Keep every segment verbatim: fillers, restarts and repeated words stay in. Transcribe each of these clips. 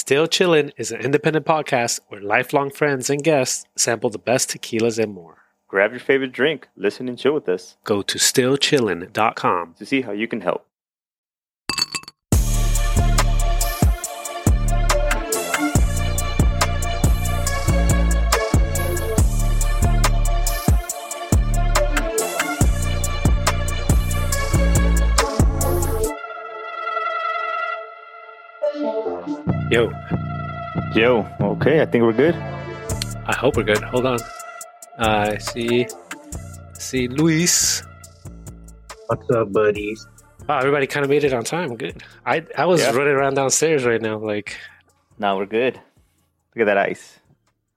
Still Chillin' is an independent podcast where lifelong friends and guests sample the best tequilas and more. Grab your favorite drink, listen and chill with us. Go to still chillin dot com to see how you can help. Yo. Yo. Okay, I think we're good. I hope we're good. Hold on. I uh, see. See Luis. What's up, buddies? Wow, everybody kind of made it on time. Good. I I was yeah. running around downstairs right now. Like, no, we're good. Look at that ice,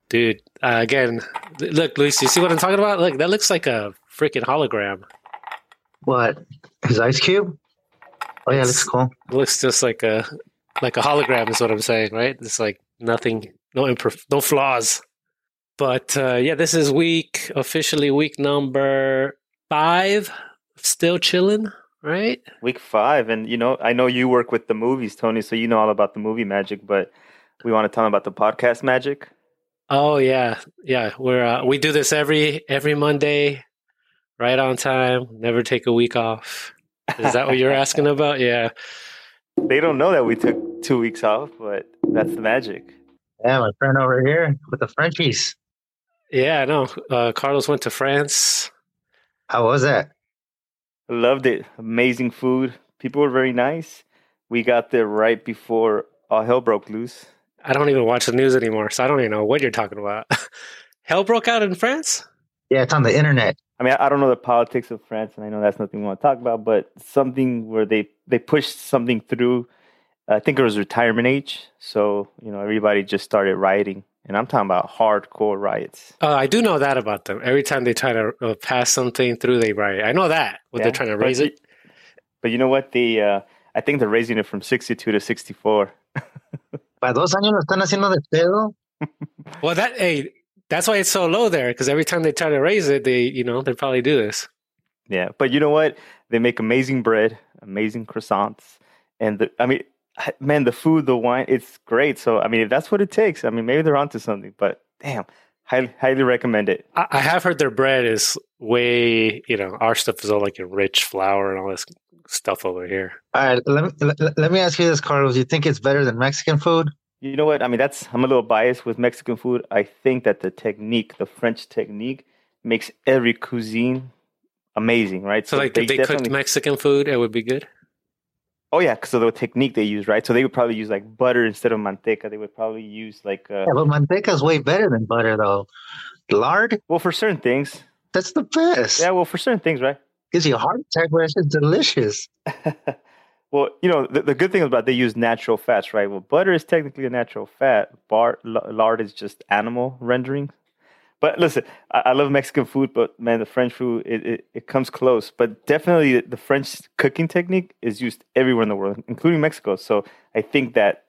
dude. Uh, again, look, Luis. You see what I'm talking about? Look, that looks like a freaking hologram. What? His ice cube? Oh yeah, it's, looks cool. It looks just like a. Like a hologram is what I'm saying, right? It's like nothing, no imperf- no flaws. But uh, yeah, this is week, officially week number five, Still Chillin', right? Week five. And, you know, I know you work with the movies, Tony, so you know all about the movie magic, but we want to tell them about the podcast magic. Oh, yeah. Yeah, we're uh, we do this every every Monday, right on time, never take a week off. Is that what you're asking about? Yeah. They don't know that we took two weeks off, but that's the magic. Yeah, my friend over here with the Frenchies. Yeah, I know. Uh, Carlos went to France. How was that? Loved it. Amazing food. People were very nice. We got there right before all hell broke loose. I don't even watch the news anymore, so I don't even know what you're talking about. Hell broke out in France? Yeah, it's on the internet. I mean, I don't know the politics of France, and I know that's nothing we want to talk about, but something where they, they pushed something through. I think it was retirement age. So, you know, everybody just started rioting. And I'm talking about hardcore riots. Uh, I do know that about them. Every time they try to uh, pass something through, they riot. I know that, when yeah, they're trying to raise it. But you know what? They, uh, I think they're raising it from sixty-two to sixty-four. Para dos años lo están haciendo de pedo. Well, that, hey... That's why it's so low there, because every time they try to raise it, they, you know, they probably do this. Yeah, but you know what? They make amazing bread, amazing croissants, and the, I mean, man, the food, the wine, it's great. So, I mean, if that's what it takes, I mean, maybe they're onto something. But damn, highly, highly recommend it. I, I have heard their bread is way, you know, our stuff is all like enriched flour and all this stuff over here. All right, let me let, let me ask you this, Carlos. You think it's better than Mexican food? You know what? I mean, that's I'm a little biased with Mexican food. I think that the technique, the French technique, makes every cuisine amazing, right? So, so like, they if they cooked Mexican food, it would be good? Oh, yeah, because of the technique they use, right? So they would probably use, like, butter instead of manteca. They would probably use, like... Uh, yeah, but manteca is way better than butter, though. Lard? Well, for certain things. That's the best. Yeah, well, for certain things, right? Gives you a heart attack, but it's delicious. Well, you know, the, the good thing about they use natural fats, right? Well, butter is technically a natural fat. Bar, l- lard is just animal rendering. But listen, I, I love Mexican food, but man, the French food, it, it, it comes close. But definitely the French cooking technique is used everywhere in the world, including Mexico. So I think that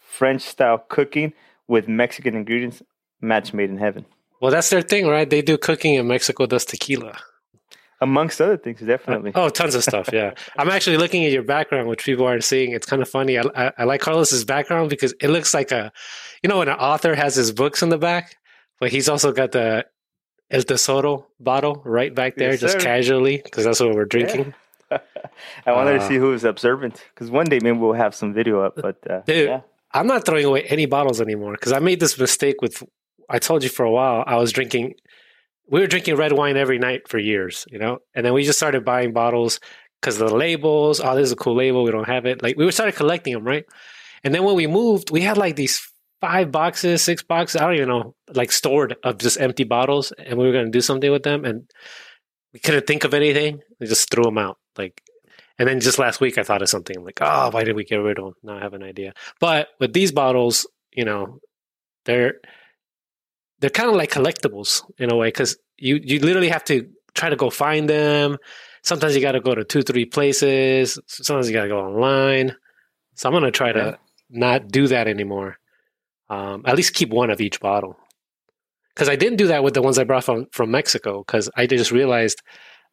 French-style cooking with Mexican ingredients, match made in heaven. Well, that's their thing, right? They do cooking and Mexico does tequila. Amongst other things, definitely. Oh, tons of stuff, yeah. I'm actually looking at your background, which people aren't seeing. It's kind of funny. I, I, I like Carlos's background because it looks like a... You know when an author has his books in the back? But he's also got the El Tesoro bottle right back there, yes, just sir. Casually, because that's what we're drinking. Yeah. I wanted uh, to see who was observant, because one day maybe we'll have some video up. But uh, Dude, yeah. I'm not throwing away any bottles anymore, because I made this mistake with... I told you for a while, I was drinking... We were drinking red wine every night for years, you know? And then we just started buying bottles because of the labels. Oh, this is a cool label. We don't have it. Like, we started collecting them, right? And then when we moved, we had like these five boxes, six boxes, I don't even know, like stored of just empty bottles. And we were going to do something with them. And we couldn't think of anything. We just threw them out. Like, and then just last week, I thought of something. I'm like, oh, why did we get rid of them? Now I have an idea. But with these bottles, you know, they're... They're kind of like collectibles in a way because you, you literally have to try to go find them. Sometimes you got to go to two, three places. Sometimes you got to go online. So I'm going to try to yeah. not do that anymore. Um, at least keep one of each bottle. Because I didn't do that with the ones I brought from, from Mexico because I just realized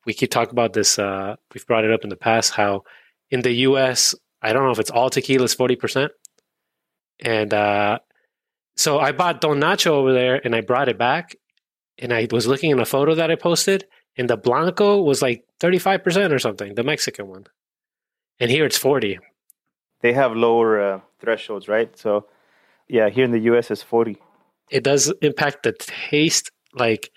we keep talking about this. Uh, we've brought it up in the past how in the U S, I don't know if it's all tequila is forty percent. And uh, so I bought Don Nacho over there, and I brought it back. And I was looking in a photo that I posted, and the Blanco was like thirty-five percent or something, the Mexican one. And here it's forty. They have lower uh, thresholds, right? So, yeah, here in the U S it's forty. It does impact the taste. Like,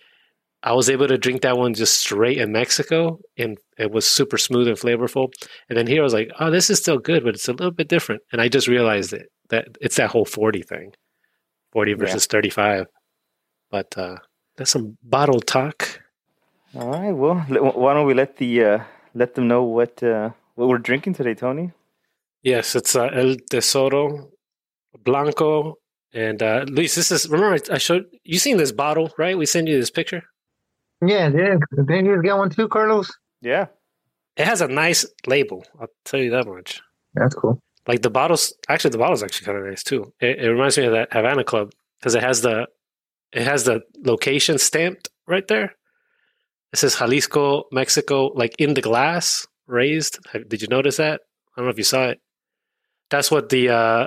I was able to drink that one just straight in Mexico, and it was super smooth and flavorful. And then here I was like, oh, this is still good, but it's a little bit different. And I just realized it, that it's that whole forty thing, forty versus yeah. thirty-five. But uh, that's some bottle talk. All right. Well, why don't we let the uh, let them know what uh, what we're drinking today, Tony? Yes, it's uh, El Tesoro Blanco, and uh, Luis. This is remember I showed you seen this bottle, right? We sent you this picture. Yeah, yeah. Didn't you get one too, Carlos? Yeah, it has a nice label. I'll tell you that much. That's cool. Like the bottles, actually, the bottle's actually kind of nice too. It, it reminds me of that Havana Club because it has the it has the location stamped right there. It says Jalisco, Mexico, like in the glass, raised. Did you notice that? I don't know if you saw it. That's what the uh,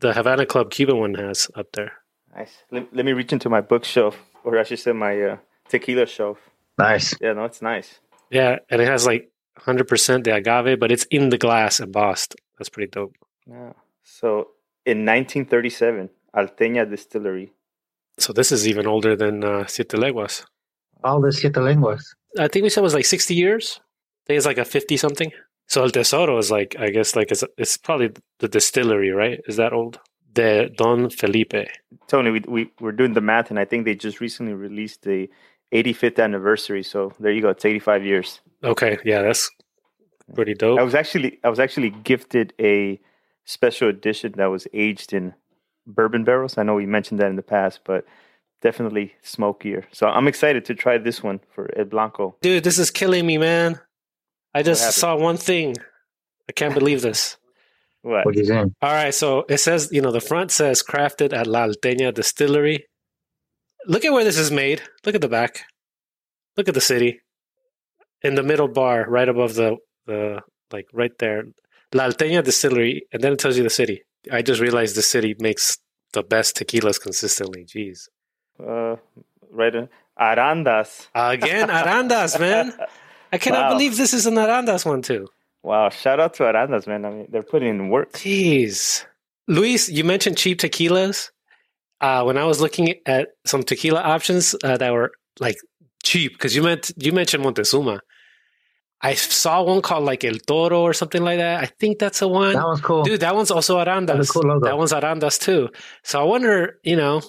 the Havana Club Cuban one has up there. Nice. Let, let me reach into my bookshelf, or I should say my uh, tequila shelf. Nice. Yeah, no, it's nice. Yeah, and it has like one hundred percent the agave, but it's in the glass embossed. That's pretty dope. Yeah. So in nineteen thirty-seven, Alteña Distillery. So this is even older than uh, Siete Leguas. All the Siete Leguas. I think we said it was like sixty years. I think it's like a fifty-something. So El Tesoro is like, I guess, like it's, it's probably the distillery, right? Is that old? The Don Felipe. Tony, we, we, we're doing the math, and I think they just recently released the eighty-fifth anniversary. So there you go. It's eighty-five years. Okay. Yeah, that's pretty dope. I was actually I was actually gifted a special edition that was aged in bourbon barrels. I know we mentioned that in the past, but... definitely smokier. So I'm excited to try this one for El Blanco. Dude, this is killing me, man. I just saw one thing. I can't believe this. What? What are you saying? All right, so it says, you know, the front says crafted at La Alteña Distillery. Look at where this is made. Look at the back. Look at the city. In the middle bar, right above the, the like right there, La Alteña Distillery, and then it tells you the city. I just realized the city makes the best tequilas consistently. Jeez. Uh, right in Arandas. Again, Arandas, man. I cannot wow. believe this is an Arandas one, too. Wow, shout out to Arandas, man. I mean, they're putting in work. Jeez. Luis, you mentioned cheap tequilas. Uh, when I was looking at some tequila options uh, that were, like, cheap, because you meant you mentioned Montezuma. I saw one called, like, El Toro or something like that. I think that's the one. That one's cool. Dude, that one's also Arandas. That was cool logo. That one's Arandas, too. So I wonder, you know...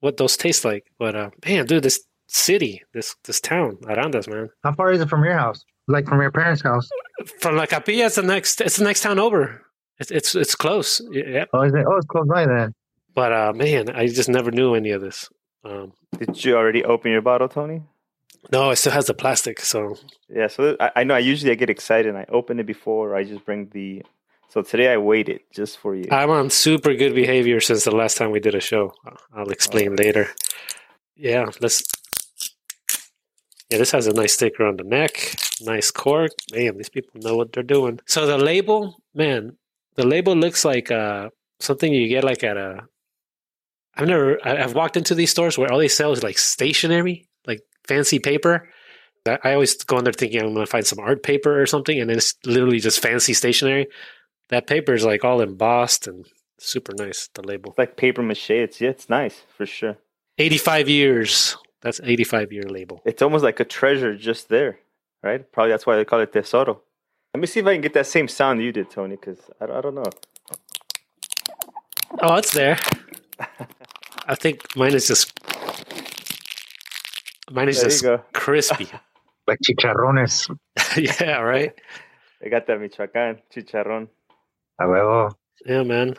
what those taste like. But uh, man, dude, this city, this this town, Arandas, man. How far is it from your house? Like from your parents' house? From La Capilla, it's the next. It's the next town over. It's it's, it's close. Yeah. Oh, is it? Oh, it's close by then. But uh, man, I just never knew any of this. Um, Did you already open your bottle, Tony? No, it still has the plastic. So yeah, so I, I know. I usually I get excited and I open it before. Or I just bring the. So today I waited just for you. I'm on super good behavior since the last time we did a show. I'll explain oh. later. Yeah, let's. Yeah, this has a nice sticker on the neck. Nice cork. Man, these people know what they're doing. So the label, man, the label looks like uh, something you get like at a. I've never. I've walked into these stores where all they sell is like stationery, like fancy paper. I always go in there thinking I'm going to find some art paper or something, and it's literally just fancy stationery. That paper is like all embossed and super nice, the label. It's like paper mache. It's, yeah, it's nice for sure. eighty-five years. That's eighty-five year label. It's almost like a treasure just there, right? Probably that's why they call it Tesoro. Let me see if I can get that same sound you did, Tony, because I, I don't know. Oh, it's there. I think mine is just, mine is there just crispy. Like chicharrones. Yeah, right? They got that Michoacan chicharron. Yeah, man.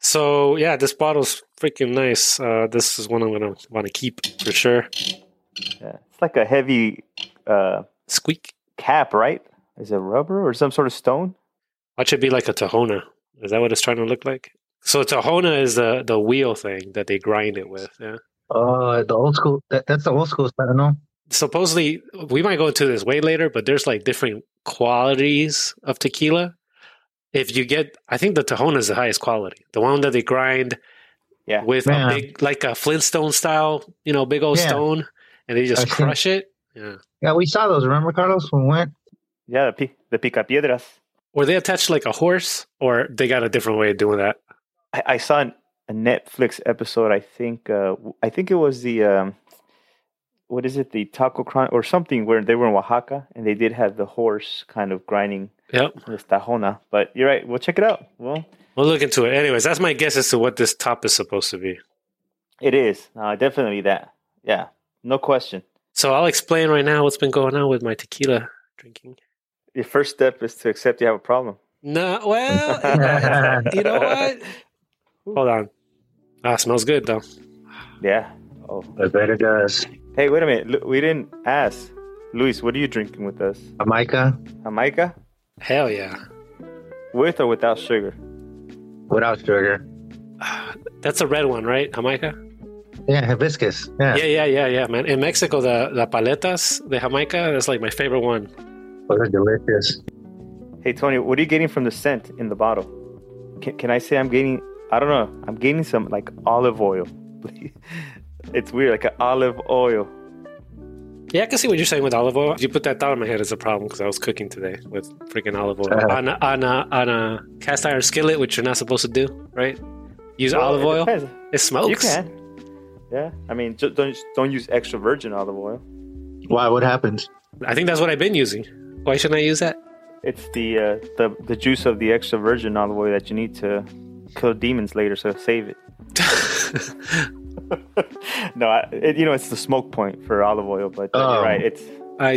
So, yeah, this bottle's freaking nice. Uh, this is one I'm going to want to keep for sure. Yeah, it's like a heavy... Uh, squeak. Cap, right? Is it rubber or some sort of stone? That should be like a Tahona. Is that what it's trying to look like? So Tahona is the, the wheel thing that they grind it with, yeah? Uh, the old school... That, that's the old school, I don't know. Supposedly, we might go into this way later, but there's like different qualities of tequila. if you get, I think the Tojon is the highest quality. The one that they grind yeah. with yeah. a big, like a Flintstone style, you know, big old yeah. stone, and they just I crush think. it. Yeah. yeah, we saw those. Remember, Carlos, when we went? Yeah, the, the picapiedras. Were they attached like a horse, or they got a different way of doing that? I, I saw an, a Netflix episode. I think uh, I think it was the um, what is it, the Taco Crunch or something, where they were in Oaxaca and they did have the horse kind of grinding yep. this tajona. But you're right. We'll check it out. We'll we'll look into it. Anyways, that's my guess as to what this top is supposed to be. It is uh, definitely that. Yeah, no question. So I'll explain right now what's been going on with my tequila drinking. Your first step is to accept you have a problem. No, well, you know what? Hold on. Ah, smells good, though. Yeah. Oh, I bet it does. Hey, wait a minute. We didn't ask. Luis, what are you drinking with us? Jamaica. Jamaica? Hell yeah. With or without sugar? Without sugar. That's a red one, right? Jamaica? Yeah, hibiscus. Yeah. yeah, yeah, yeah, yeah, man. In Mexico, the, the paletas de Jamaica, that's like my favorite one. Oh, they're delicious. Hey, Tony, what are you getting from the scent in the bottle? Can, can I say I'm getting, I don't know, I'm getting some like olive oil. It's weird, like an olive oil. Yeah, I can see what you're saying with olive oil. If you put that thought in my head, it's a problem because I was cooking today with freaking olive oil. Uh-huh. On, a, on, a, on a cast iron skillet, which you're not supposed to do, right? Use well, olive it oil. Depends. It smokes. You can. Yeah, I mean, just don't don't use extra virgin olive oil. Why? What happens? I think that's what I've been using. Why shouldn't I use that? It's the uh, the the juice of the extra virgin olive oil that you need to kill demons later. So save it. no, I, it, you know it's the smoke point for olive oil, but oh, you're right. It's I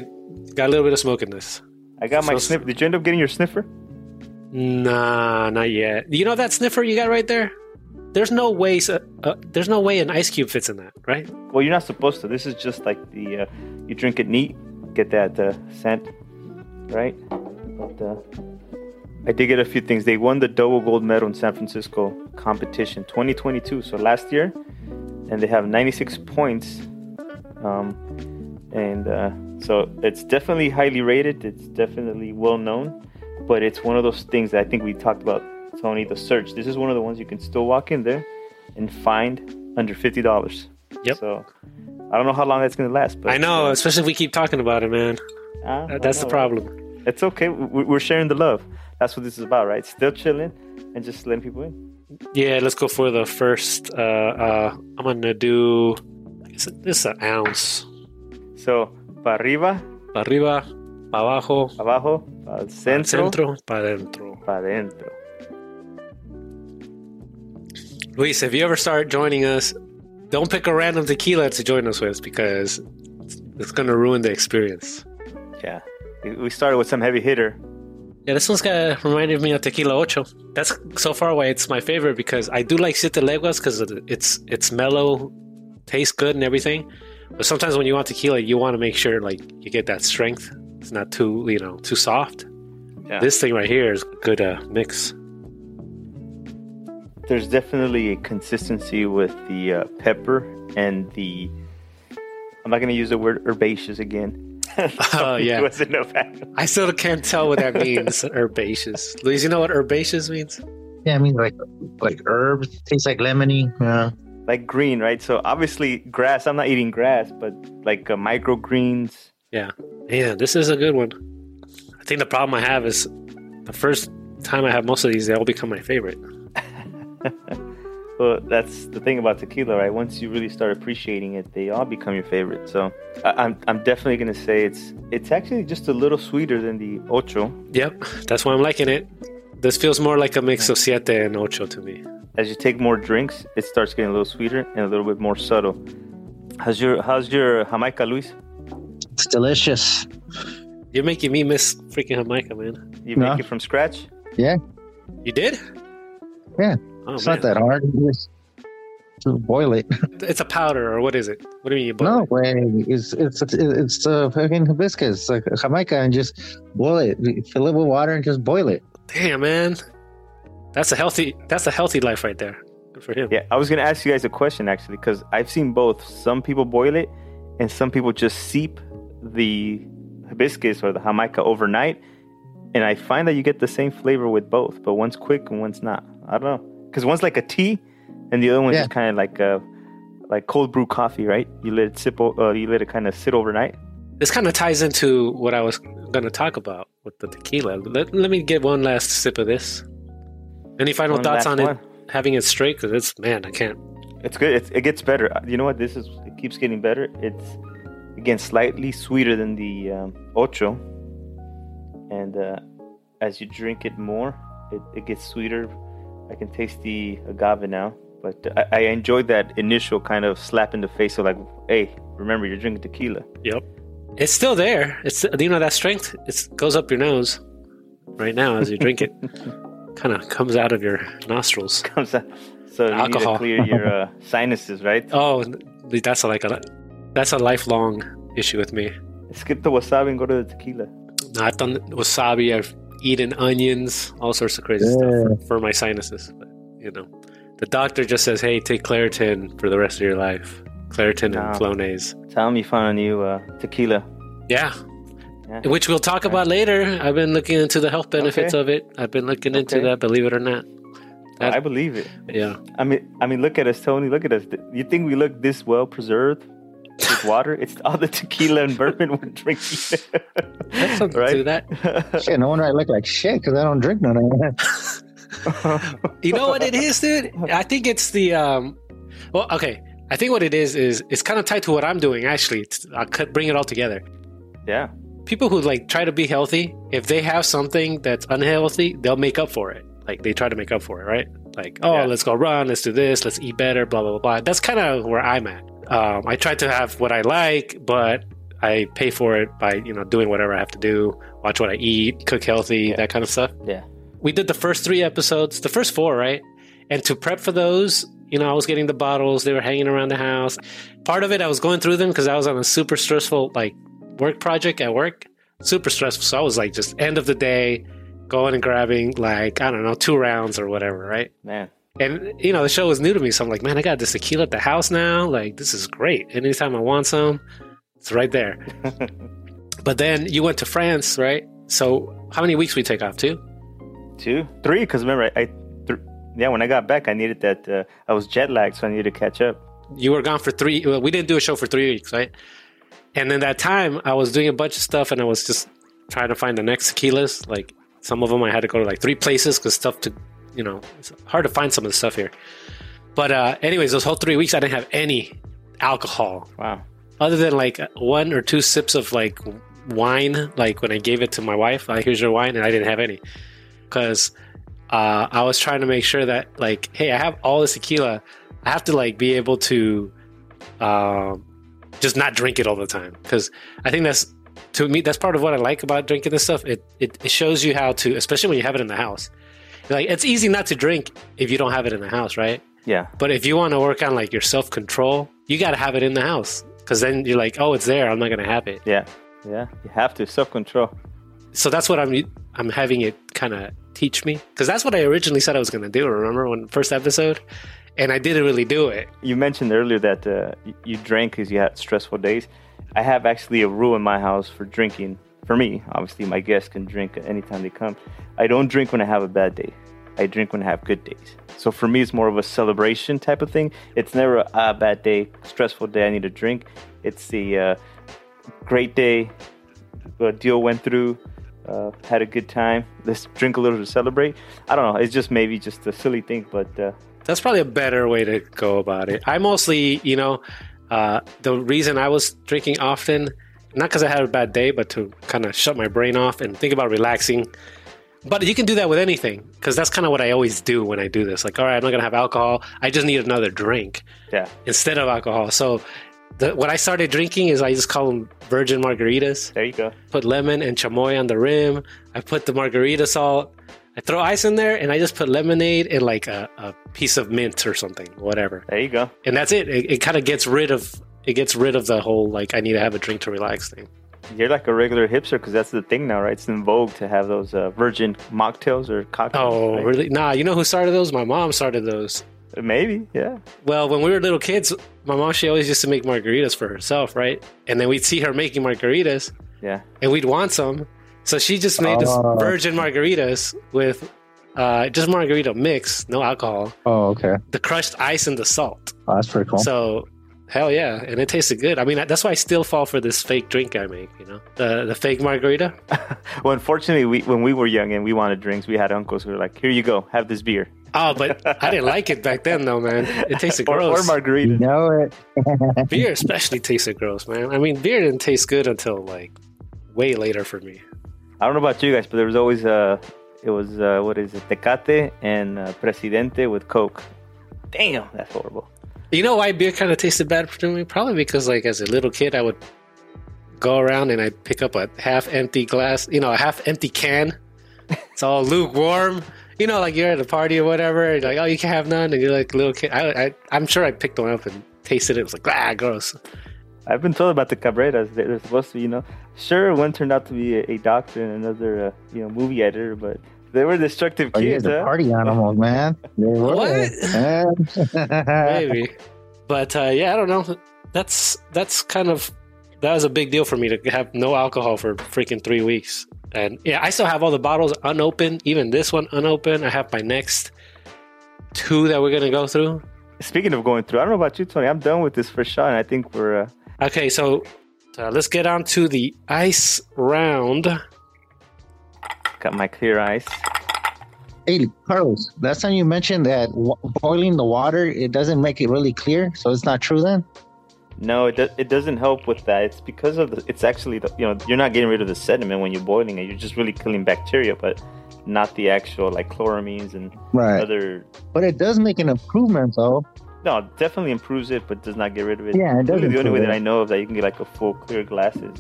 got a little bit of smoke in this. I got so, my sniffer. Did you end up getting your sniffer? Nah, not yet. You know that sniffer you got right there? There's no way. Uh, uh, there's no way an ice cube fits in that, right? Well, you're not supposed to. This is just like the uh, you drink it neat, get that uh, scent, right? But uh, I did get a few things. They won the double gold medal in San Francisco competition, twenty twenty-two. So last year, and they have ninety-six points, um, and uh, so it's definitely highly rated. It's definitely well known, but it's one of those things that I think we talked about. Tony, the search. This is one of the ones you can still walk in there and find under fifty dollars. Yep. So I don't know how long that's going to last. But I know, uh, especially if we keep talking about it, man. Uh, that, that's the problem. It's okay. We're sharing the love. That's what this is about, right? Still chilling and just letting people in. Yeah, let's go for the first. Uh, uh, I'm going to do, this is an ounce. So, para arriba. Para arriba. Para abajo. Para abajo. Para el centro. Para dentro. Para dentro. Luis, if you ever start joining us, don't pick a random tequila to join us with because it's going to ruin the experience. Yeah. We started with some heavy hitter. Yeah, this one's kind of reminded me of Tequila Ocho. That's so far away. It's my favorite because I do like Siete Leguas because it's it's mellow, tastes good and everything. But sometimes when you want tequila, you want to make sure like you get that strength. It's not too, you know, too soft. Yeah. This thing right here is a good uh, mix. There's definitely a consistency with the uh, pepper and the, I'm not going to use the word herbaceous again. Oh, yeah. Wasn't no I still can't tell what that means, herbaceous. Luis, you know what herbaceous means? Yeah, I mean like like herbs. It tastes like lemony. Yeah. Like green, right? So obviously grass. I'm not eating grass, but like uh, microgreens. Yeah. Yeah, this is a good one. I think the problem I have is the first time I have most of these, they all become my favorite. Well, that's the thing about tequila, right? Once you really start appreciating it, they all become your favorite. So I, I'm I'm definitely gonna say it's it's actually just a little sweeter than the Ocho. Yep, that's why I'm liking it. This feels more like a mix of Siete and Ocho to me. As you take more drinks, it starts getting a little sweeter and a little bit more subtle. How's your How's your Jamaica, Luis? It's delicious. You're making me miss freaking Jamaica, man. You no. make it from scratch? Yeah. You did? Yeah, oh, it's man. not that hard. You just boil it. It's a powder, or what is it? What do you mean you boil no, it? No, it's it's it's, it's uh, fucking hibiscus, it's like Jamaica, and just boil it. Fill it with water and just boil it. Damn, man, that's a healthy that's a healthy life right there. Good for him. Yeah, I was gonna ask you guys a question actually, because I've seen both. Some people boil it, and some people just seep the hibiscus or the Jamaica overnight, And I find that you get the same flavor with both, but one's quick and one's not. I don't know. Because one's like a tea, and the other one's yeah. just kind of like a, like cold brew coffee, right? You let it sip, uh, you let it kind of sit overnight. This kind of ties into what I was going to talk about with the tequila. Let, let me get one last sip of this. Any final one thoughts on one. it? Having it straight, because it's, man, I can't. It's good. It's, it gets better. You know what? This is, it keeps getting better. It's, again, slightly sweeter than the um, Ocho. And uh, as you drink it more, it, it gets sweeter. I can taste the agave now. But I, I enjoyed that initial kind of slap in the face of like, hey, remember, you're drinking tequila. Yep. It's still there. It's, you know, that strength, it goes up your nose right now as you drink it. Kind of comes out of your nostrils. Comes out. So you Alcohol. need to clear your uh, sinuses, right? Oh, that's a, like a, that's a lifelong issue with me. Skip the wasabi and go to the tequila. No, I've done wasabi. I've eaten onions, all sorts of crazy yeah. stuff for, for my sinuses. But, you know, the doctor just says, "Hey, take Claritin for the rest of your life. Claritin no. and Flonase." Tell him you found a new uh, tequila. Yeah. yeah, which we'll talk about right. later. I've been looking into the health benefits okay. of it. I've been looking okay. into that. Believe it or not. I believe it. Yeah. I mean, I mean, look at us, Tony. Look at us. You think we look this well preserved with water? It's all the tequila and bourbon we're drinking. That's something right? to that. Shit, no wonder I look like shit because I don't drink none of that. You know what it is, dude? I think it's the. Um, well, okay. I think what it is is it's kind of tied to what I'm doing. Actually, I'll cut, bring it all together. Yeah. People who like try to be healthy, if they have something that's unhealthy, they'll make up for it. Like, they try to make up for it, right? Like, oh, yeah. let's go run, let's do this, let's eat better, blah, blah, blah. That's kind of where I'm at. Um, I try to have what I like, but I pay for it by, you know, doing whatever I have to do, watch what I eat, cook healthy, yeah. that kind of stuff. Yeah. We did the first three episodes, the first four, right? And to prep for those, you know, I was getting the bottles, they were hanging around the house. Part of it, I was going through them because I was on a super stressful, like, work project at work. Super stressful. So I was like, just end of the day, going and grabbing, like, I don't know, two rounds or whatever, right? Man. And, you know, the show was new to me, so I'm like, man, I got this tequila at the house now. Like, this is great. Anytime I want some, it's right there. But then you went to France, right? So how many weeks we take off? Two? Two? Three, because remember, I, I th- yeah, when I got back, I needed that. Uh, I was jet lagged, so I needed to catch up. You were gone for three. Well, we didn't do a show for three weeks, right? And then that time, I was doing a bunch of stuff, and I was just trying to find the next tequilas, like, some of them I had to go to like three places because stuff to, you know, it's hard to find some of the stuff here. But uh, anyways, those whole three weeks, I didn't have any alcohol. Wow. Other than like one or two sips of like wine, like when I gave it to my wife, like, here's your wine, and I didn't have any. Because uh, I was trying to make sure that like, hey, I have all this tequila. I have to like be able to um, just not drink it all the time. Because I think that's, to me, that's part of what I like about drinking this stuff. It, it it shows you how to, especially when you have it in the house. Like, it's easy not to drink if you don't have it in the house, right? Yeah. But if you want to work on like your self-control, you got to have it in the house. Because then you're like, oh, it's there. I'm not going to have it. Yeah. Yeah. You have to self-control. So that's what I'm I'm having it kind of teach me. Because that's what I originally said I was going to do. Remember when first episode? And I didn't really do it. You mentioned earlier that uh, you drank because you had stressful days. I have actually a rule in my house for drinking. For me, obviously, my guests can drink anytime they come. I don't drink when I have a bad day. I drink when I have good days. So for me, it's more of a celebration type of thing. It's never a ah, bad day, stressful day, I need a drink. It's the uh, great day, a deal went through, uh, had a good time. Let's drink a little to celebrate. I don't know. It's just maybe just a silly thing, but... Uh, that's probably a better way to go about it. I mostly, you know... Uh, the reason I was drinking often, not because I had a bad day, but to kind of shut my brain off and think about relaxing. But you can do that with anything, because that's kind of what I always do when I do this. Like, all right, I'm not going to have alcohol. I just need another drink yeah. instead of alcohol. So the, what I started drinking is I just call them virgin margaritas. There you go. Put lemon and chamoy on the rim. I put the margarita salt. I throw ice in there, and I just put lemonade and like a, a piece of mint or something, whatever. There you go. And that's it. It, it kind of gets rid of it gets rid of the whole like I need to have a drink to relax thing. You're like a regular hipster because that's the thing now, right? It's in vogue to have those uh, virgin mocktails or cocktails. Oh, right? Really? Nah, you know who started those? My mom started those. Maybe, yeah. Well, when we were little kids, my mom, she always used to make margaritas for herself, right? And then we'd see her making margaritas. Yeah. And we'd want some. So she just made uh, this virgin margaritas with uh, just margarita mix, no alcohol. Oh, okay. The crushed ice and the salt. Oh, that's pretty cool. So, hell yeah. And it tasted good. I mean, that's why I still fall for this fake drink I make, you know, the the fake margarita. Well, unfortunately, we, when we were young and we wanted drinks, we had uncles who were like, here you go, have this beer. Oh, but I didn't like it back then, though, man. It tasted or, gross. Or margarita. You know it. Beer especially tasted gross, man. I mean, beer didn't taste good until, like, way later for me. I don't know about you guys, but there was always, uh, it was, uh, what is it, Tecate and uh, Presidente with Coke. Damn, that's horrible. You know why beer kind of tasted bad for me? Probably because, like, as a little kid, I would go around and I'd pick up a half-empty glass, you know, a half-empty can. It's all lukewarm. You know, like you're at a party or whatever, and you're like, oh, you can't have none, and you're like a little kid. I, I, I'm sure I picked one up and tasted it. It was like, ah, gross. I've been told about the Cabreras. They're supposed to, you know, sure, one turned out to be a, a doctor and another, uh, you know, movie editor, but they were destructive oh, kids. They're huh? party animals, man. They were. What? Maybe, but uh, yeah, I don't know. That's that's kind of that was a big deal for me to have no alcohol for freaking three weeks. And yeah, I still have all the bottles unopened, even this one unopened. I have my next two that we're going to go through. Speaking of going through, I don't know about you, Tony. I'm done with this first shot, and I think we're... Uh... Okay, so uh, let's get on to the ice round. Got my clear ice. Hey, Carlos, last time you mentioned that w- boiling the water, it doesn't make it really clear, so it's not true then? No, it do- it doesn't help with that. It's because of the. It's actually the, you know, you're not getting rid of the sediment when you're boiling it. You're just really killing bacteria, but not the actual like chloramines and right. other. But it does make an improvement, though. No, it definitely improves it, but does not get rid of it. Yeah, it does. Really, the only way it. that I know of that you can get like a full clear glass is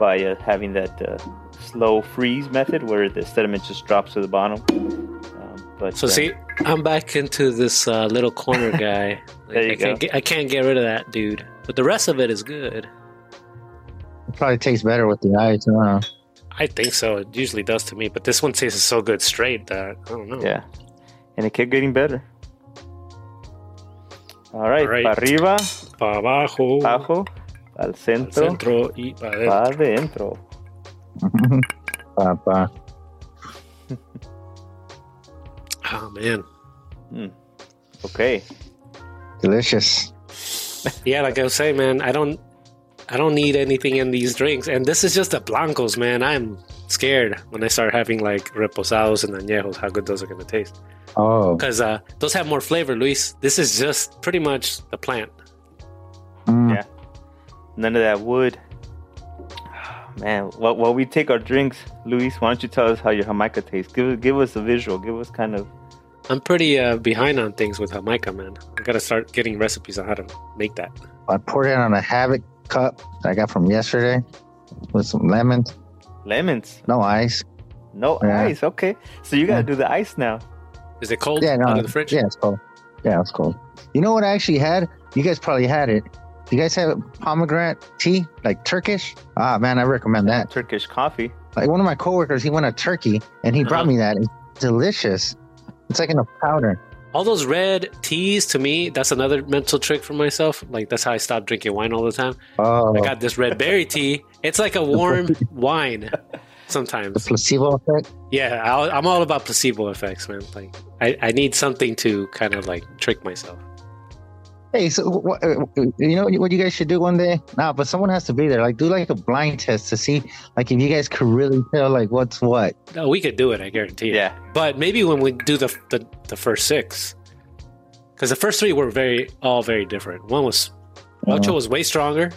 by uh, having that uh, slow freeze method where the sediment just drops to the bottom. Um, but so uh, see, I'm back into this uh, little corner guy. Like, there you I go. Can't get, I can't get rid of that dude. But the rest of it is good. It probably tastes better with the ice, huh? I think so. It usually does to me. But this one tastes so good straight that I don't know. Yeah. And it kept getting better. All right. All right. Para arriba. Para abajo. Abajo. Al centro. Al centro y para adentro. Papa. Oh, man. Mm. Okay. Delicious. Yeah, like I was saying, man, I don't, I don't need anything in these drinks, and this is just the blancos, man. I'm scared when I start having like reposados and añejos. How good those are gonna taste? Oh, because uh, those have more flavor, Luis. This is just pretty much the plant. Mm. Yeah, none of that wood, oh, man. While, while we take our drinks, Luis, why don't you tell us how your Jamaica tastes? Give give us a visual. Give us kind of. I'm pretty uh, behind on things with Jamaica, man. I gotta start getting recipes on how to make that. I poured it on a Havoc cup that I got from yesterday with some lemons. Lemons? No ice. No yeah. ice, okay. So you gotta yeah. do the ice now. Is it cold? Yeah, no, out of the fridge? Yeah, it's cold. Yeah, it's cold. You know what I actually had? You guys probably had it. You guys have pomegranate tea? Like Turkish? Ah, man, I recommend that. Turkish coffee. Like one of my coworkers, he went to Turkey and he uh-huh. brought me that. It's delicious. It's like in a powder. All those red teas, to me, that's another mental trick for myself. Like, that's how I stopped drinking wine all the time. Oh. I got this red berry tea. It's like a warm wine sometimes. The placebo effect? Yeah, I'll, I'm all about placebo effects, man. Like, I, I need something to kind of, like, trick myself. Hey, so, what, you know what you guys should do one day? Nah, but someone has to be there. Like, do, like, a blind test to see, like, if you guys could really tell, like, what's what. No, we could do it, I guarantee it. Yeah. But maybe when we do the the, the first six. Because the first three were very, all very different. One was, uh-huh. Ocho was way stronger.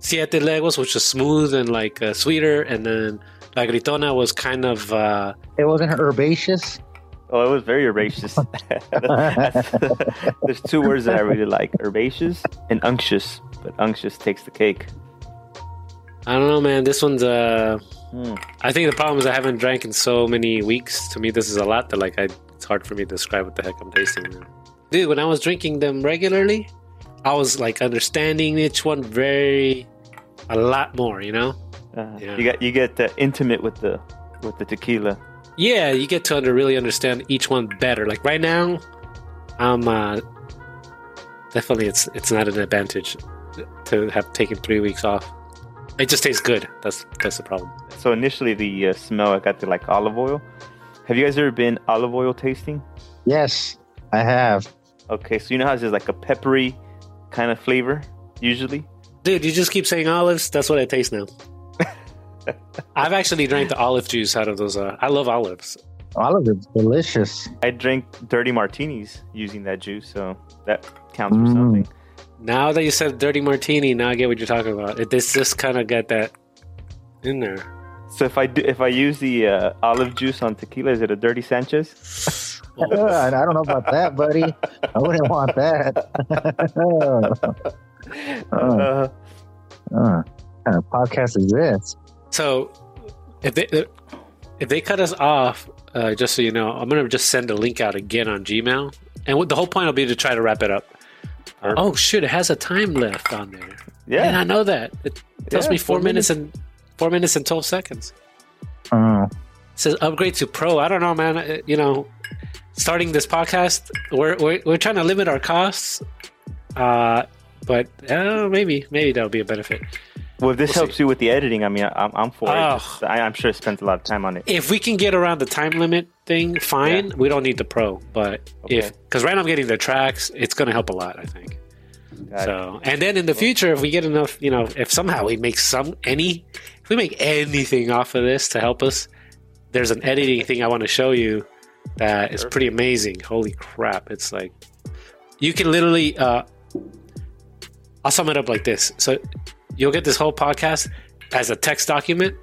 Siete Leguas, which was smooth and, like, uh, sweeter. And then La Gritona was kind of... Uh, it wasn't herbaceous? Oh, it was very herbaceous. There's two words that I really like, herbaceous and unctuous. But unctuous takes the cake. I don't know, man. This one's... Uh, hmm. I think the problem is I haven't drank in so many weeks. To me, this is a lot that like I, it's hard for me to describe what the heck I'm tasting now. Dude, when I was drinking them regularly, I was like understanding each one very... a lot more, you know? Uh, yeah. You got you get uh, intimate with the with the tequila. Yeah, you get to under, really understand each one better. Like right now, I'm uh, definitely it's it's not an advantage to have taken three weeks off. It just tastes good. That's that's the problem. So initially, the uh, smell, I got the like olive oil. Have you guys ever been olive oil tasting? Yes, I have. Okay, so you know how it's just like a peppery kind of flavor, usually? Dude, you just keep saying olives. That's what I taste now. I've actually drank the olive juice out of those. Uh, I love olives. Olive is delicious. I drink dirty martinis using that juice, so that counts for mm. something. Now that you said dirty martini, now I get what you're talking about. It, this just kind of got that in there. So if I do, if I use the uh, olive juice on tequila, is it a dirty Sanchez? Oh. I don't know about that, buddy. I wouldn't want that. uh, uh, what kind of podcast is this? So if they if they cut us off, uh, just so you know, I'm gonna just send a link out again on Gmail, and the whole point will be to try to wrap it up. Perfect. Oh shit! It has a time left on there. Yeah, and I know that. It tells yeah, me four, four minutes, minutes and. Four minutes and twelve seconds. Uh, it says upgrade to pro. I don't know, man. You know, starting this podcast, we're we're, we're trying to limit our costs, uh, but uh, maybe maybe that'll be a benefit. Well, if this we'll helps see. you with the editing, I mean, I'm, I'm for oh. it. Just, I, I'm sure I spent a lot of time on it. If we can get around the time limit thing, fine. Yeah. We don't need the pro, but okay. if because right now I'm getting the tracks, it's going to help a lot, I think. Got so it. And then in the future, if we get enough, you know, if somehow we make some any. If we make anything off of this to help us, there's an editing thing I want to show you that is pretty amazing. Holy crap. It's like, you can literally, uh, I'll sum it up like this. So you'll get this whole podcast as a text document.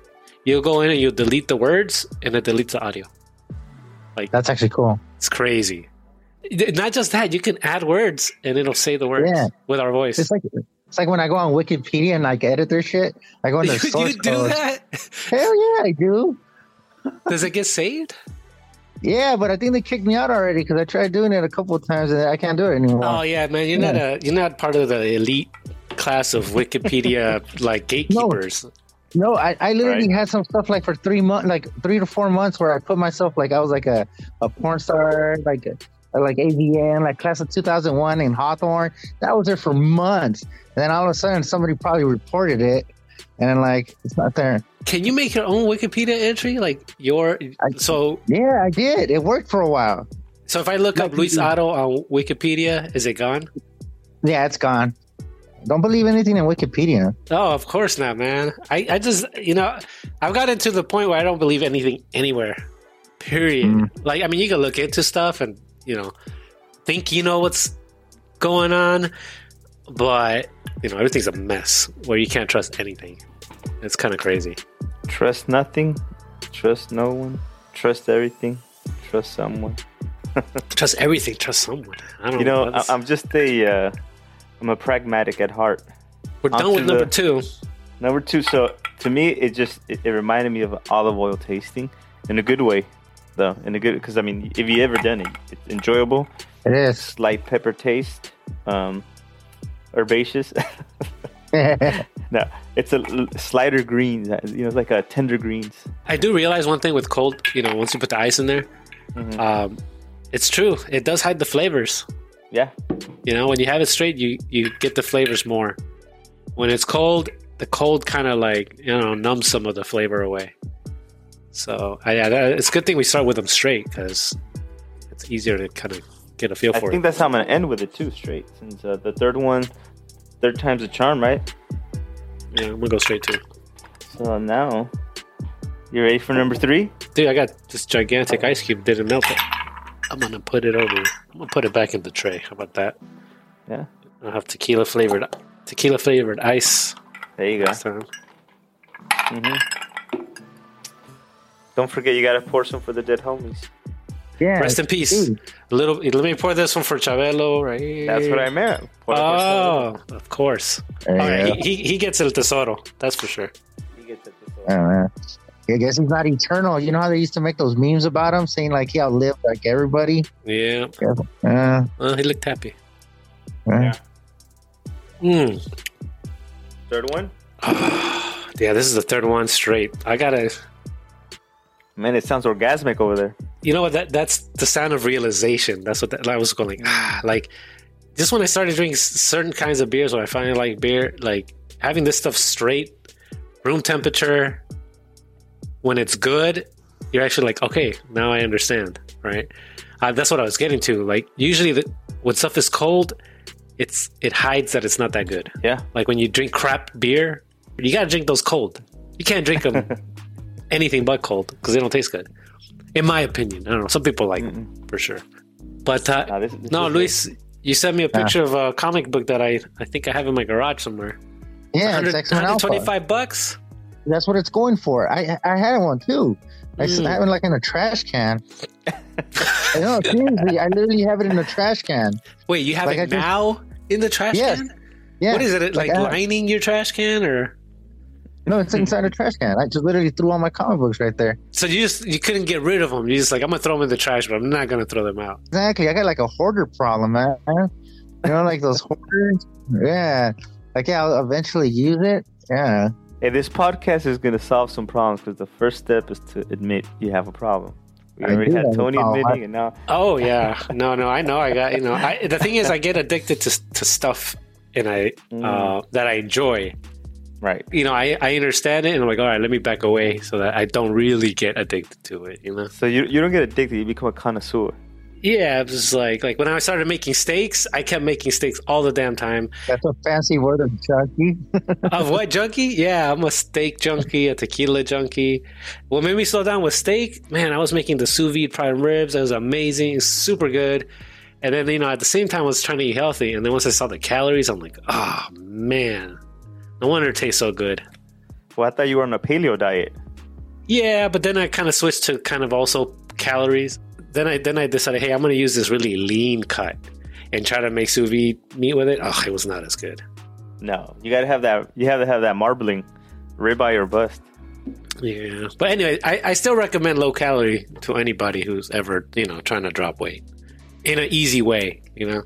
You'll go in and you'll delete the words and it deletes the audio. Like, that's actually cool. It's crazy. Not just that, you can add words and it'll say the words yeah. with our voice. It's like It's like when I go on Wikipedia and like edit their shit. I go into the source You do code. that? Hell yeah, I do. Does it get saved? Yeah, but I think they kicked me out already because I tried doing it a couple of times and I can't do it anymore. Oh yeah, man, you're yeah. not a you're not part of the elite class of Wikipedia like gatekeepers. No. No, I, I literally right. had some stuff like for three months, like three to four months, where I put myself like I was like a, a porn star, like a, like A V N, like class of two thousand one in Hawthorne. That was there for months. And then all of a sudden, somebody probably reported it. And like, it's not there. Can you make your own Wikipedia entry? Like your, I, so. Yeah, I did. It worked for a while. So if I look like, up Luis Otto on Wikipedia, is it gone? Yeah, it's gone. Don't believe anything in Wikipedia. Oh, of course not, man. I, I just, you know, I've gotten to the point where I don't believe anything anywhere. Period. Mm. Like, I mean, you can look into stuff and, you know, think you know what's going on, but you know everything's a mess where you can't trust anything. It's kind of crazy. Trust nothing, trust no one, trust everything, trust someone. Trust everything, trust someone. I don't. You know, know I'm just a, uh, I'm a pragmatic at heart. We're done with number two. Number two. So to me, it just it, it reminded me of olive oil tasting in a good way. Though in a good, because I mean, if you ever done it, it's enjoyable. It is slight pepper taste, um, herbaceous. No, it's a slighter green. You know, it's like a tender greens. I do realize one thing with cold. You know, once you put the ice in there, mm-hmm. um, it's true. It does hide the flavors. Yeah. You know, when you have it straight, you you get the flavors more. When it's cold, the cold kind of like you know numbs some of the flavor away. So I, yeah, that, it's a good thing we start with them straight because it's easier to kind of get a feel for it. I think that's how I'm going to end with it too, straight. Since uh, the third one, third time's a charm, right? Yeah, I'm going to go straight too. So now, you ready for number three? Dude, I got this gigantic ice cube. Didn't melt it. I'm going to put it over. I'm going to put it back in the tray. How about that? Yeah. I'll have tequila flavored, tequila flavored ice. There you go. Mm-hmm. Don't forget, you gotta pour some for the dead homies. Yeah. Rest in peace. Dude. Little. Let me pour this one for Chabelo, right? Here. That's what I meant. Pour oh, of course. All right, he, he he gets El Tesoro. That's for sure. He gets El Tesoro. I, I guess he's not eternal. You know how they used to make those memes about him, saying like he outlived like everybody. Yeah. Yeah. Uh, he looked happy. Yeah. Mm. Third one. Yeah, this is the third one straight. I gotta. Man, it sounds orgasmic over there. You know what? That that's the sound of realization. That's what that, I was going like, ah, like just when I started drinking certain kinds of beers, when I finally like beer, like having this stuff straight room temperature. When it's good, you're actually like, okay, now I understand, right? Uh, that's what I was getting to. Like, usually the, when stuff is cold, it's it hides that it's not that good. Yeah. Like when you drink crap beer, you gotta drink those cold. You can't drink them anything but cold because they don't taste good, in my opinion. I don't know. Some people like mm-hmm. them for sure, but uh, no, this, this no Luis, great. You sent me a picture yeah. of a comic book that I I think I have in my garage somewhere. Yeah, it's X-Men Alpha. one hundred twenty-five bucks. That's what it's going for. I I had one too. I mm. have it like in a trash can. I know, seriously, I literally have it in a trash can. Wait, you have like it I now just, in the trash yes, can? Yeah. What is it, like, like lining your trash can or? No, it's inside a trash can. I just literally threw all my comic books right there. So you just you couldn't get rid of them. You're just like, I'm gonna throw them in the trash, but I'm not gonna throw them out. Exactly. I got like a hoarder problem, man. You know, like those hoarders. Yeah. Like yeah, I'll eventually use it. Yeah. Hey, this podcast is gonna solve some problems because the first step is to admit you have a problem. We already had Tony admitting, and now. Oh yeah, no, no, I know. I got you know. I, the thing is, I get addicted to to stuff, and I uh, that I enjoy. Right. You know, I, I understand it, and I'm like, all right, let me back away so that I don't really get addicted to it. You know. So you you don't get addicted; you become a connoisseur. Yeah, it was like like when I started making steaks, I kept making steaks all the damn time. That's a fancy word of junkie. Of what junkie? Yeah, I'm a steak junkie, a tequila junkie. What made me slow down was steak. Man, I was making the sous vide prime ribs. It was amazing, super good. And then you know, at the same time, I was trying to eat healthy. And then once I saw the calories, I'm like, oh man, no wonder it tastes so good. Well, I thought you were on a paleo diet. Yeah, but then I kind of switched to kind of also calories. Then I then I decided, hey, I'm going to use this really lean cut and try to make sous vide meat with it. Oh, it was not as good. No, you got to have that. You have to have that marbling, ribeye or bust. Yeah, but anyway, I, I still recommend low calorie to anybody who's ever you know trying to drop weight in an easy way. You know,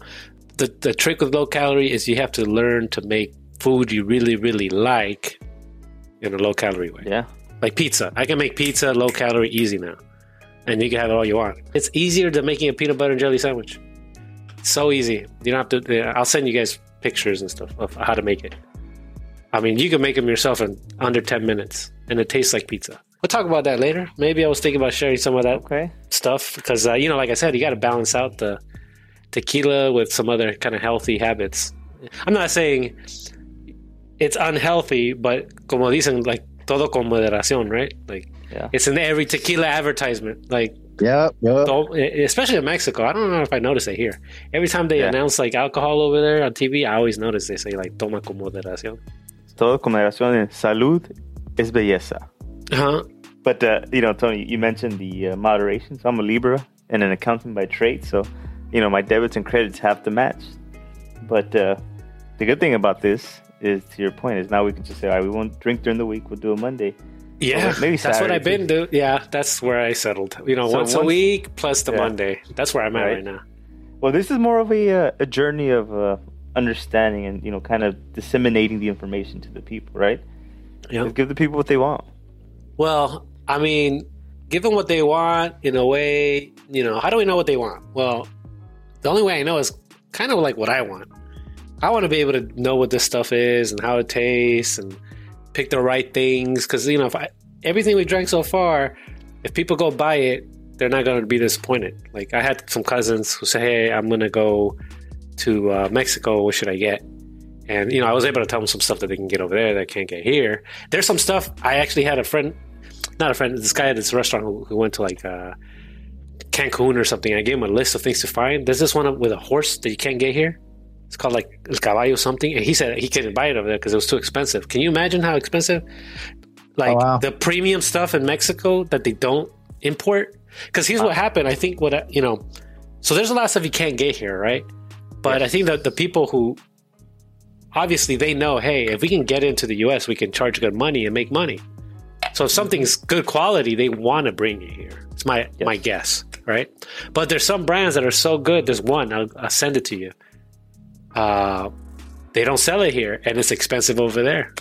the the trick with low calorie is you have to learn to make food you really really like in a low calorie way. Yeah, like pizza. I can make pizza low calorie easy now. And you can have it all you want. It's easier than making a peanut butter and jelly sandwich. So easy. You don't have to. I'll send you guys pictures and stuff of how to make it. I mean, you can make them yourself in under ten minutes. And it tastes like pizza. We'll talk about that later. Maybe I was thinking about sharing some of that okay. stuff. Because, uh, you know, like I said, you got to balance out the tequila with some other kind of healthy habits. I'm not saying it's unhealthy, but como dicen, like, todo con moderación, right? Like, yeah. It's in every tequila advertisement. Like, yeah, yeah. Especially in Mexico. I don't know if I notice it here. Every time they yeah. announce like alcohol over there on T V, I always notice they say like toma con moderación. Todo con moderación. Salud es belleza. Huh? But uh, you know, Tony, you mentioned the uh, moderation. So I'm a Libra and an accountant by trade. So you know, my debits and credits have to match. But uh, the good thing about this is, to your point, is now we can just say, all right, we won't drink during the week. We'll do a Monday. Yeah, well, maybe that's what I've been doing. Yeah, that's where I settled. You know, so once, once a week plus the yeah. Monday. That's where I'm at right, right now. Well, this is more of a uh, a journey of uh, understanding and, you know, kind of disseminating the information to the people, right? Yeah. Just give the people what they want. Well, I mean, give them what they want in a way, you know, how do we know what they want? Well, the only way I know is kind of like what I want. I want to be able to know what this stuff is and how it tastes and pick the right things, because you know if I, everything we drank so far, if people go buy it, they're not going to be disappointed. Like I had some cousins who say, hey, I'm going to go to uh, Mexico, what should I get? And you know I was able to tell them some stuff that they can get over there that I can't get here. There's some stuff. I actually had a friend, not a friend, this guy at this restaurant who, who went to like uh, Cancun or something. I gave him a list of things to find. There's this one with a horse that you can't get here. It's called like El Caballo something. And he said he couldn't buy it over there because it was too expensive. Can you imagine how expensive? Like oh, wow. The premium stuff in Mexico that they don't import? Because here's wow. what happened. I think what, you know, so there's a lot of stuff you can't get here, right? But yes. I think that the people who, obviously they know, hey, if we can get into the U S, we can charge good money and make money. So if something's good quality, they want to bring it here. It's my, yes. my guess, right? But there's some brands that are so good. There's one, I'll, I'll send it to you. Uh, they don't sell it here, and it's expensive over there.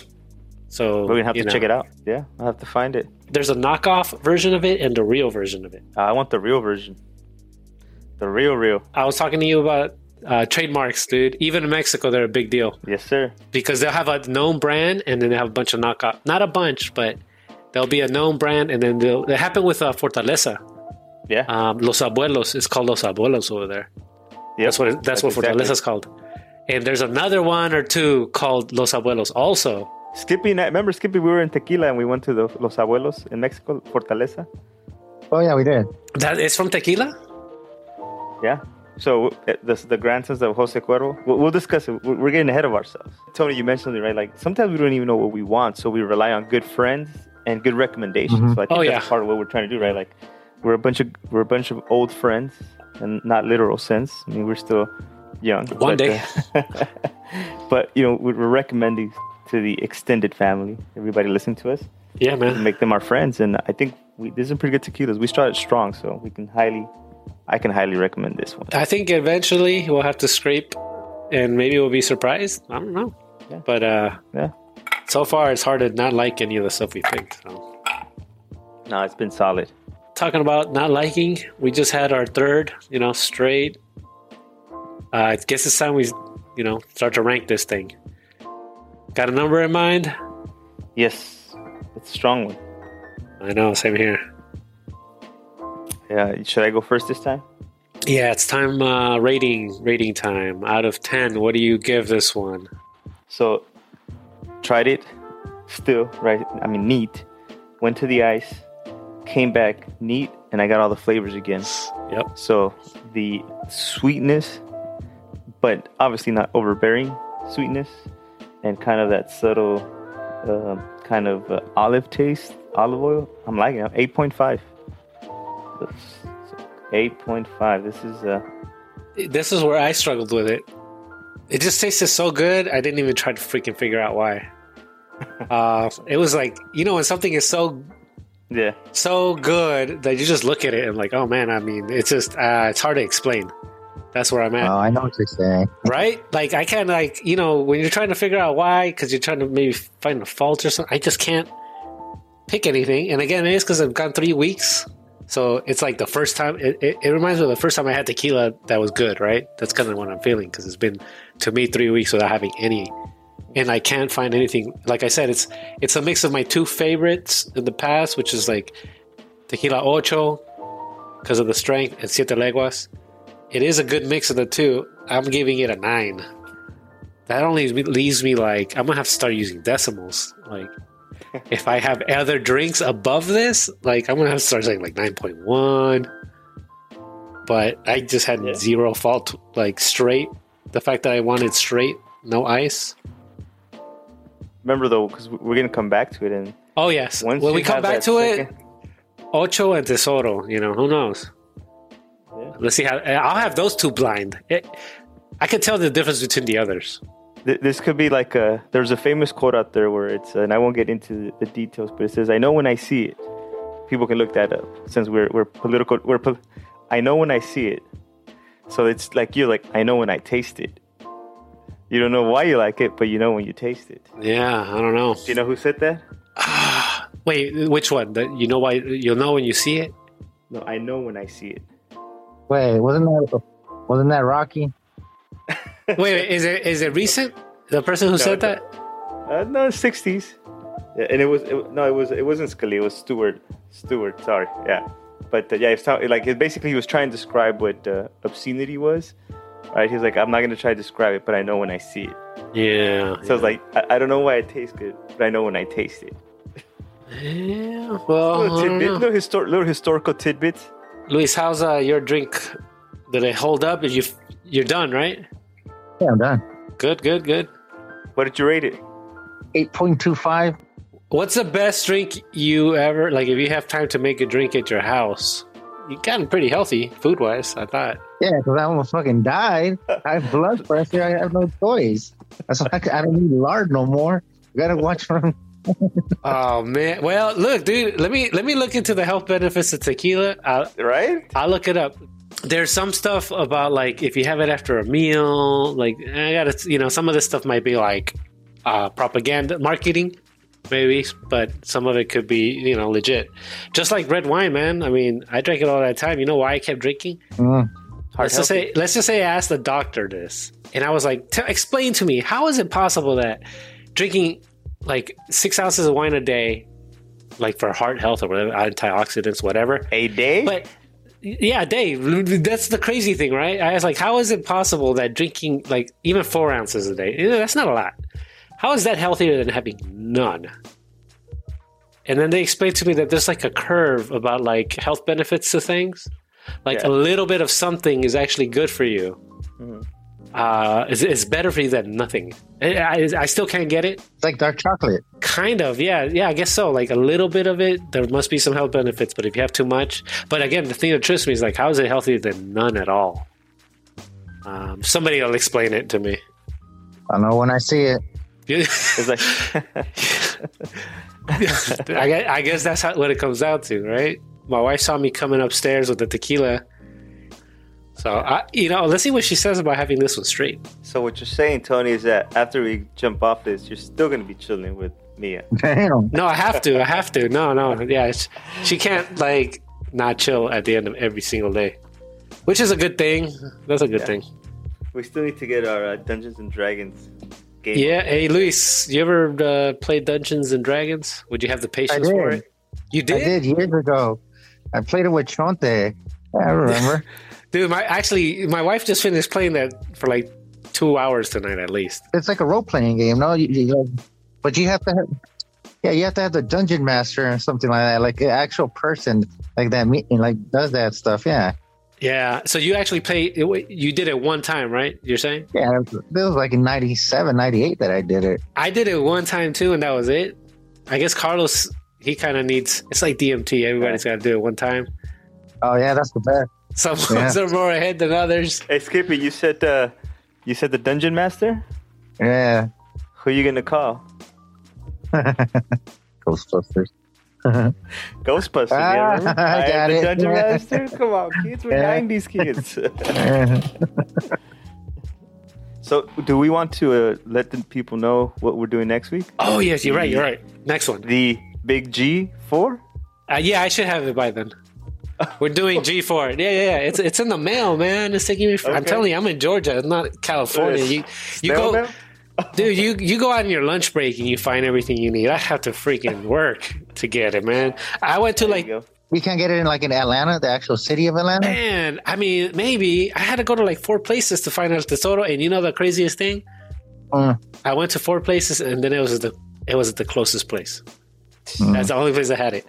So we're gonna have to know. Check it out. Yeah, I'll have to find it. There's a knockoff version of it and the real version of it. Uh, I want the real version. The real, real. I was talking to you about Uh, trademarks, dude. Even in Mexico, they're a big deal. Yes, sir. Because they'll have a known brand, and then they have a bunch of knockoff. Not a bunch, but there'll be a known brand, and then they'll. It happened with uh, Fortaleza. Yeah. Um, Los Abuelos. It's called Los Abuelos over there. Yeah. That's what. It, that's, that's what exactly. Fortaleza is called. And there's another one or two called Los Abuelos also. Skippy, remember Skippy? We were in Tequila, and we went to the Los Abuelos in Mexico, Fortaleza. Oh yeah, we did. That is from Tequila. Yeah. So the, the grandsons of Jose Cuervo, we'll, we'll discuss it. We're getting ahead of ourselves. Tony, you mentioned it, right? Like sometimes we don't even know what we want, so we rely on good friends and good recommendations. Mm-hmm. So I think oh, that's yeah. part of what we're trying to do, right? Like we're a bunch of we're a bunch of old friends, and not literal sense. I mean, we're still young. One but, day, uh, but you know, we're recommending to the extended family. Everybody listen to us. Yeah, man. Make them our friends, and I think we this is pretty good tequilas. We started strong, so we can highly. I can highly recommend this one. I think eventually we'll have to scrape and maybe we'll be surprised. I don't know. Yeah. But uh, yeah. So far, it's hard to not like any of the stuff we picked. So. No, it's been solid. Talking about not liking, we just had our third, you know, straight. Uh, I guess it's time we, you know, start to rank this thing. Got a number in mind? Yes. It's a strong one. I know. Same here. Yeah, should I go first this time? Yeah, it's time uh, rating rating time. Out of ten, what do you give this one? So, tried it, still, right? I mean, neat. Went to the ice, came back neat, and I got all the flavors again. Yep. So, the sweetness, but obviously not overbearing sweetness, and kind of that subtle uh, kind of uh, olive taste, olive oil. I'm liking it. eight point five. eight point five. This is uh this is where I struggled with it. It just tasted so good I didn't even try to freaking figure out why. Uh it was like, you know, when something is so yeah so good that you just look at it and like, oh man, I mean, it's just uh it's hard to explain. That's where I'm at. Oh, I know what you're saying. Right? Like I can't, like, you know, when you're trying to figure out why because you're trying to maybe find a fault or something, I just can't pick anything. And again, it is because I've gone three weeks. So it's like the first time, it, it, it reminds me of the first time I had tequila that was good, right? That's kind of what I'm feeling because it's been, to me, three weeks without having any. And I can't find anything. Like I said, it's it's a mix of my two favorites in the past, which is like Tequila Ocho because of the strength and Siete Leguas. It is a good mix of the two. I'm giving it a nine. That only leaves me like, I'm going to have to start using decimals. Like, if I have other drinks above this, like I'm gonna have to start saying like nine point one. But I just had yeah. zero fault, like straight. The fact that I wanted straight, no ice. Remember though, because we're gonna come back to it, and oh yes, when we come back to second... it, Ocho and Tesoro. You know, who knows? Yeah. Let's see how I'll have those two blind. It, I could tell the difference between the others. This could be like a, there's a famous quote out there where it's, and I won't get into the details, but it says, "I know when I see it." People can look that up since we're we're political. We're pol- I know when I see it, so it's like you're like I know when I taste it. You don't know why you like it, but you know when you taste it. Yeah, I don't know. Do you know who said that? Uh, wait, which one? The, you know why you'll know when you see it? No, I know when I see it. Wait, wasn't that wasn't that Rocky? Wait, wait, is it is it recent? The person who no, said that? Uh, no, sixties. Yeah, and it was it, no, it was it wasn't Scully. It was Stewart. Stewart, sorry, yeah. But uh, yeah, it's not, like it basically he was trying to describe what uh, obscenity was. Right? He's like, I'm not gonna try to describe it, but I know when I see it. Yeah. So yeah. I was like, I, I don't know why it tastes good, but I know when I taste it. Yeah. Well, little, tidbit, little, histor- little historical tidbits. Luis, how's uh, your drink? Did it hold up? Did you you're done, right? Yeah, I'm done. Good, good, good. What did you rate it? eight point two five. What's the best drink you ever, like if you have time to make a drink at your house? You've gotten pretty healthy food-wise, I thought. Yeah, because I almost fucking died. I have blood pressure. I have no choice. That's why I, I don't need lard no more. You gotta watch from... Oh man! Well, look, dude. Let me let me look into the health benefits of tequila. I'll, right? I'll look it up. There's some stuff about like if you have it after a meal, like I gotta, you know, some of this stuff might be like uh, propaganda, marketing, maybe, but some of it could be, you know, legit. Just like red wine, man. I mean, I drank it all that time. You know why I kept drinking? Mm. Let's just say, let's just say I asked the doctor this, and I was like, t- explain to me, how is it possible that drinking like six ounces of wine a day, like for heart health or whatever, antioxidants, whatever, a day? But yeah, a day. That's the crazy thing, right? I was like, how is it possible that drinking like even four ounces a day, that's not a lot. How is that healthier than having none? And then they explained to me that there's like a curve about like health benefits to things. Like yeah. a little bit of something is actually good for you. Mm. Uh, it's, it's better for you than nothing. I, I, I still can't get it. It's like dark chocolate. Kind of, yeah. Yeah, I guess so. Like a little bit of it, there must be some health benefits. But if you have too much. But again, the thing that trips me is like, how is it healthier than none at all? Um, somebody will explain it to me. I know when I see it. It's like... I, I guess that's how, what it comes down to, right? My wife saw me coming upstairs with the tequila. So, I, you know, let's see what she says about having this one straight. So what you're saying, Tony, is that after we jump off this, you're still going to be chilling with Mia. Damn. No, I have to. I have to. No, no. Yeah, she can't, like, not chill at the end of every single day, which is a good thing. That's a good yeah. thing. We still need to get our uh, Dungeons and Dragons game. Yeah. Hey, Luis, you ever uh, play Dungeons and Dragons? Would you have the patience for it? You did? I did years ago. I played it with Chonte. Yeah, I remember. Dude, my actually, my wife just finished playing that for like two hours tonight at least. It's like a role-playing game, no? You, you, but you have to have, yeah, you have to have the dungeon master or something like that, like an actual person like that, like does that stuff, yeah. Yeah, so you actually play, you did it one time, right? You're saying? Yeah, it was like in ninety-seven, ninety-eight that I did it. I did it one time too, and that was it. I guess Carlos... He kind of needs... It's like D M T. Everybody's got to do it one time. Oh, yeah. That's the best. Some ones yeah. are more ahead than others. Hey, Skippy, you said, uh, you said the Dungeon Master? Yeah. Who are you going to call? Ghostbusters. Ghostbusters, ah, yeah, remember? I, I got am it. The Dungeon yeah. Master? Come on, kids. We're yeah. nineties kids. So, do we want to uh, let the people know what we're doing next week? Oh, yes. You're right. You're right. Next one. The... Big G four? Uh, yeah, I should have it by then. We're doing G four. Yeah, yeah, yeah. It's it's in the mail, man. It's taking me. For, okay. I'm telling you, I'm in Georgia. It's not California. You you mail go, mail? Dude. You you go out on your lunch break and you find everything you need. I have to freaking work to get it, man. I went to there like. We can't get it in like in Atlanta, the actual city of Atlanta. Man, I mean, maybe I had to go to like four places to find El Tesoro, and you know the craziest thing? Mm. I went to four places, and then it was the it was the closest place. Mm. That's the only place I had it.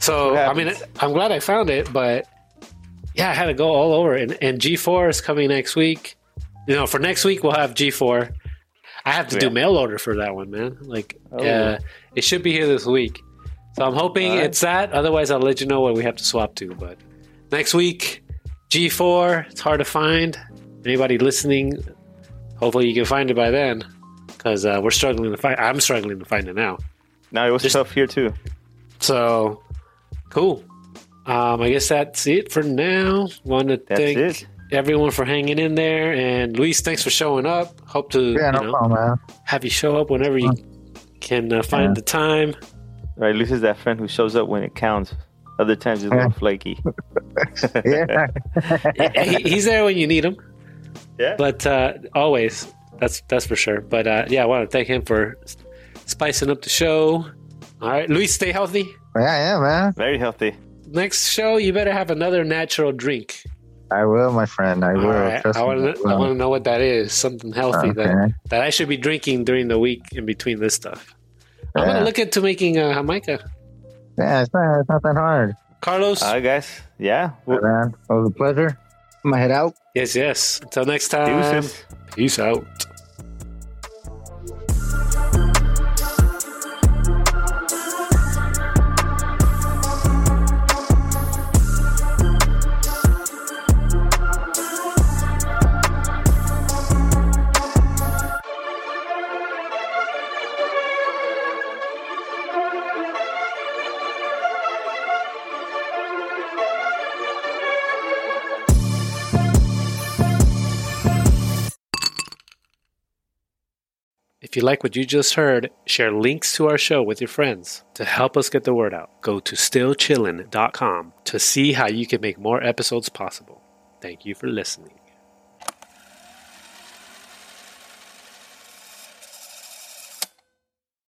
So, I mean, I'm glad I found it, but yeah, I had to go all over. And, and G four is coming next week. You know, for next week, we'll have G four. I have to yeah. do mail order for that one, man. Like, oh, uh, yeah. it should be here this week. So, I'm hoping right. it's that. Otherwise, I'll let you know what we have to swap to. But next week, G four, it's hard to find. Anybody listening, hopefully you can find it by then because uh, we're struggling to find I'm struggling to find it now. No, it was There's, tough here too. So, cool. Um, I guess that's it for now. Want to that's thank it. everyone for hanging in there. And Luis, thanks for showing up. Hope to yeah, no you know, problem, have you show up whenever you can uh, find yeah. the time. Right, Luis is that friend who shows up when it counts. Other times he's a little flaky. yeah. he, he's there when you need him. Yeah. But uh, always, that's that's for sure. But uh, yeah, I want to thank him for... spicing up the show. All right, Luis, stay healthy. Yeah, yeah, man. Very healthy. Next show, you better have another natural drink. I will, my friend. I All will. Right. I want to know what that is. Something healthy okay. that, that I should be drinking during the week in between this stuff. Yeah. I'm going to look into making a Jamaica. Yeah, it's not, it's not that hard. Carlos? All right, guys. Yeah. Well, right, it was a pleasure. I'm going to head out. Yes, yes. Until next time. Deuces. Peace out. If you like what you just heard, share links to our show with your friends. To help us get the word out, go to still chillin dot com to see how you can make more episodes possible. Thank you for listening.